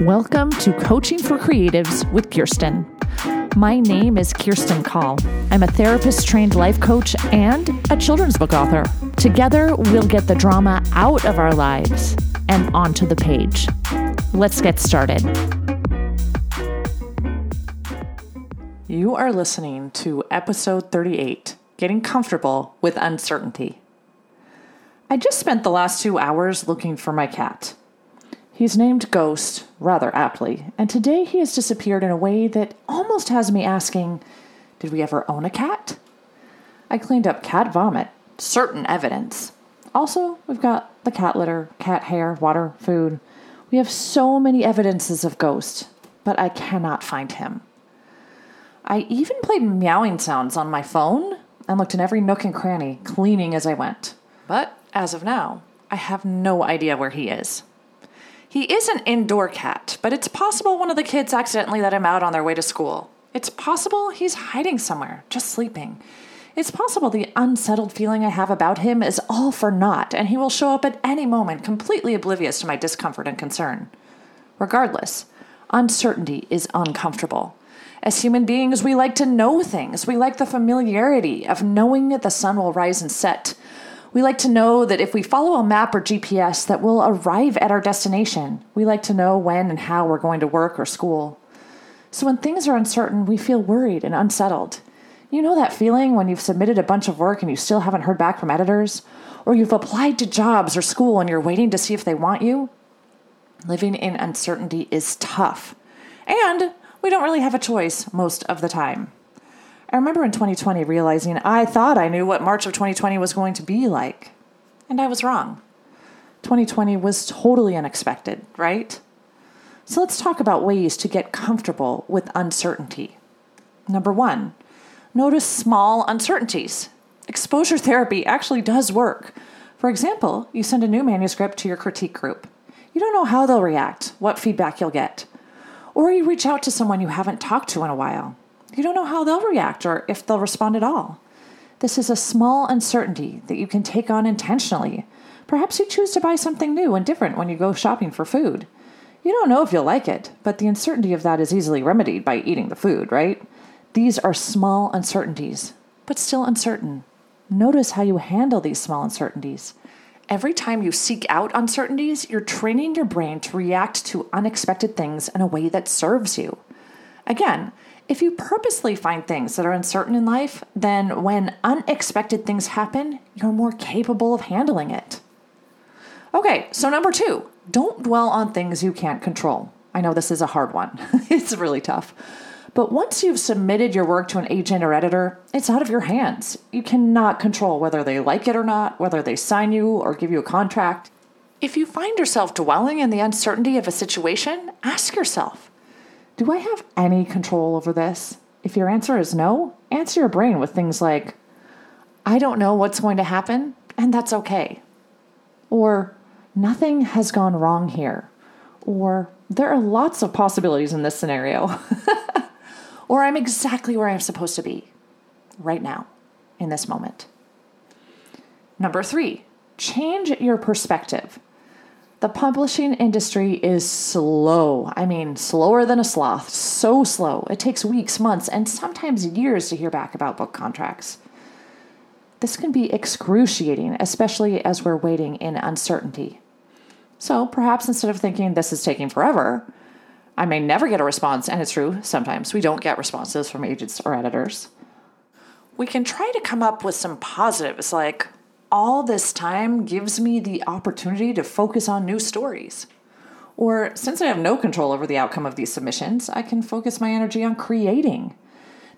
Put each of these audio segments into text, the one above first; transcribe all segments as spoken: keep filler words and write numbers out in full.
Welcome to Coaching for Creatives with Kirstine. My name is Kirstine Call. I'm a therapist-trained life coach and a children's book author. Together, we'll get the drama out of our lives and onto the page. Let's get started. You are listening to episode thirty-eight, Getting Comfortable with Uncertainty. I just spent the last two hours looking for my cat. He's named Ghost, rather aptly, and today he has disappeared in a way that almost has me asking, did we ever own a cat? I cleaned up cat vomit, certain evidence. Also, we've got the cat litter, cat hair, water, food. We have so many evidences of Ghost, but I cannot find him. I even played meowing sounds on my phone and looked in every nook and cranny, cleaning as I went. But as of now, I have no idea where he is. He is an indoor cat, but it's possible one of the kids accidentally let him out on their way to school. It's possible he's hiding somewhere, just sleeping. It's possible the unsettled feeling I have about him is all for naught, and he will show up at any moment completely oblivious to my discomfort and concern. Regardless, uncertainty is uncomfortable. As human beings, we like to know things. We like the familiarity of knowing that the sun will rise and set. We like to know that if we follow a map or G P S that we'll arrive at our destination. We like to know when and how we're going to work or school. So when things are uncertain, we feel worried and unsettled. You know that feeling when you've submitted a bunch of work and you still haven't heard back from editors? Or you've applied to jobs or school and you're waiting to see if they want you? Living in uncertainty is tough. And we don't really have a choice most of the time. I remember in twenty twenty realizing I thought I knew what March of twenty twenty was going to be like. And I was wrong. twenty twenty was totally unexpected, right? So let's talk about ways to get comfortable with uncertainty. Number one, notice small uncertainties. Exposure therapy actually does work. For example, you send a new manuscript to your critique group. You don't know how they'll react, what feedback you'll get. Or you reach out to someone you haven't talked to in a while. You don't know how they'll react or if they'll respond at all. This is a small uncertainty that you can take on intentionally. Perhaps you choose to buy something new and different when you go shopping for food. You don't know if you'll like it, but the uncertainty of that is easily remedied by eating the food, right? These are small uncertainties, but still uncertain. Notice how you handle these small uncertainties. Every time you seek out uncertainties, you're training your brain to react to unexpected things in a way that serves you. Again, if you purposely find things that are uncertain in life, then when unexpected things happen, you're more capable of handling it. Okay, so number two, don't dwell on things you can't control. I know this is a hard one. It's really tough. But once you've submitted your work to an agent or editor, it's out of your hands. You cannot control whether they like it or not, whether they sign you or give you a contract. If you find yourself dwelling in the uncertainty of a situation, ask yourself, do I have any control over this? If your answer is no, answer your brain with things like, I don't know what's going to happen, and that's okay. Or, nothing has gone wrong here. Or, there are lots of possibilities in this scenario. Or, I'm exactly where I'm supposed to be, right now, in this moment. Number three, change your perspective. The publishing industry is slow. I mean, slower than a sloth. So slow. It takes weeks, months, and sometimes years to hear back about book contracts. This can be excruciating, especially as we're waiting in uncertainty. So perhaps instead of thinking this is taking forever, I may never get a response, and it's true, sometimes we don't get responses from agents or editors. We can try to come up with some positives like, all this time gives me the opportunity to focus on new stories. Or, since I have no control over the outcome of these submissions, I can focus my energy on creating.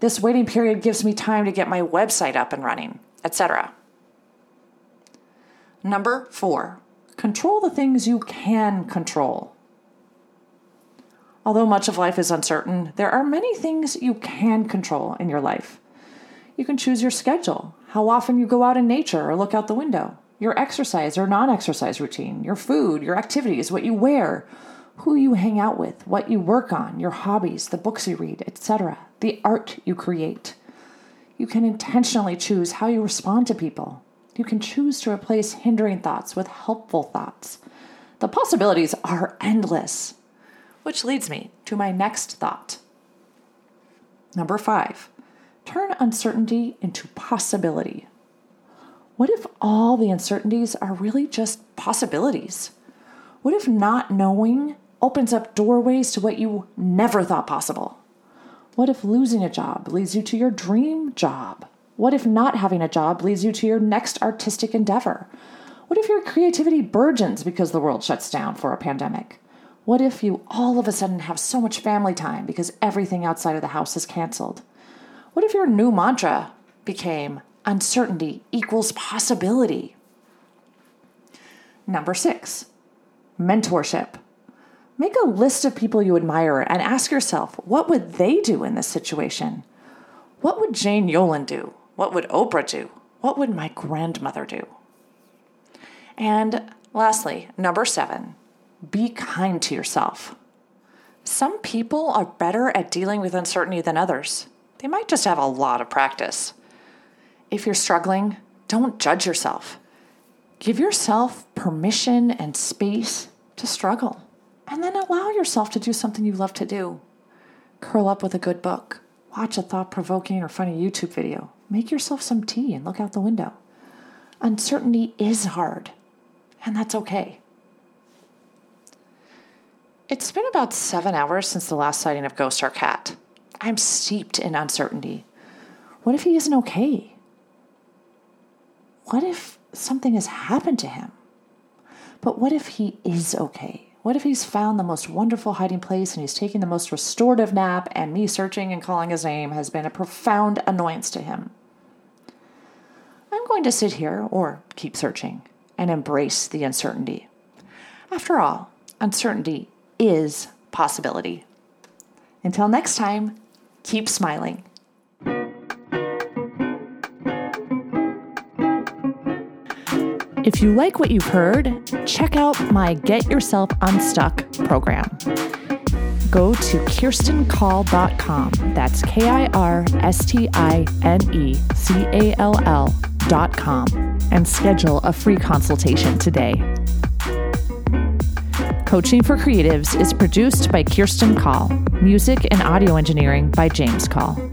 This waiting period gives me time to get my website up and running, et cetera. Number four, control the things you can control. Although much of life is uncertain, there are many things you can control in your life. You can choose your schedule, how often you go out in nature or look out the window, your exercise or non-exercise routine, your food, your activities, what you wear, who you hang out with, what you work on, your hobbies, the books you read, et cetera, the art you create. You can intentionally choose how you respond to people. You can choose to replace hindering thoughts with helpful thoughts. The possibilities are endless. which leads me to my next thought. Number five, turn uncertainty into possibility. What if all the uncertainties are really just possibilities? What if not knowing opens up doorways to what you never thought possible? What if losing a job leads you to your dream job? What if not having a job leads you to your next artistic endeavor? What if your creativity burgeons because the world shuts down for a pandemic? What if you all of a sudden have so much family time because everything outside of the house is canceled? What if your new mantra became uncertainty equals possibility? Number six, mentorship. Make a list of people you admire and ask yourself, what would they do in this situation? What would Jane Yolen do? What would Oprah do? What would my grandmother do? And lastly, number seven, be kind to yourself. Some people are better at dealing with uncertainty than others. They might just have a lot of practice. If you're struggling, don't judge yourself. Give yourself permission and space to struggle. And then allow yourself to do something you love to do. Curl up with a good book. Watch a thought-provoking or funny YouTube video. Make yourself some tea and look out the window. Uncertainty is hard, and that's okay. It's been about seven hours since the last sighting of Ghost, our cat. I'm steeped in uncertainty. What if he isn't okay? What if something has happened to him? But what if he is okay? What if he's found the most wonderful hiding place and he's taking the most restorative nap, and me searching and calling his name has been a profound annoyance to him? I'm going to sit here, or keep searching, and embrace the uncertainty. After all, uncertainty is possibility. Until next time, keep smiling. If you like what you've heard, check out my Get Yourself Unstuck program. Go to kirstine call dot com. That's K I R S T I N E C A L L dot com, and schedule a free consultation today. Coaching for Creatives is produced by Kirstine Call. Music and audio engineering by James Call.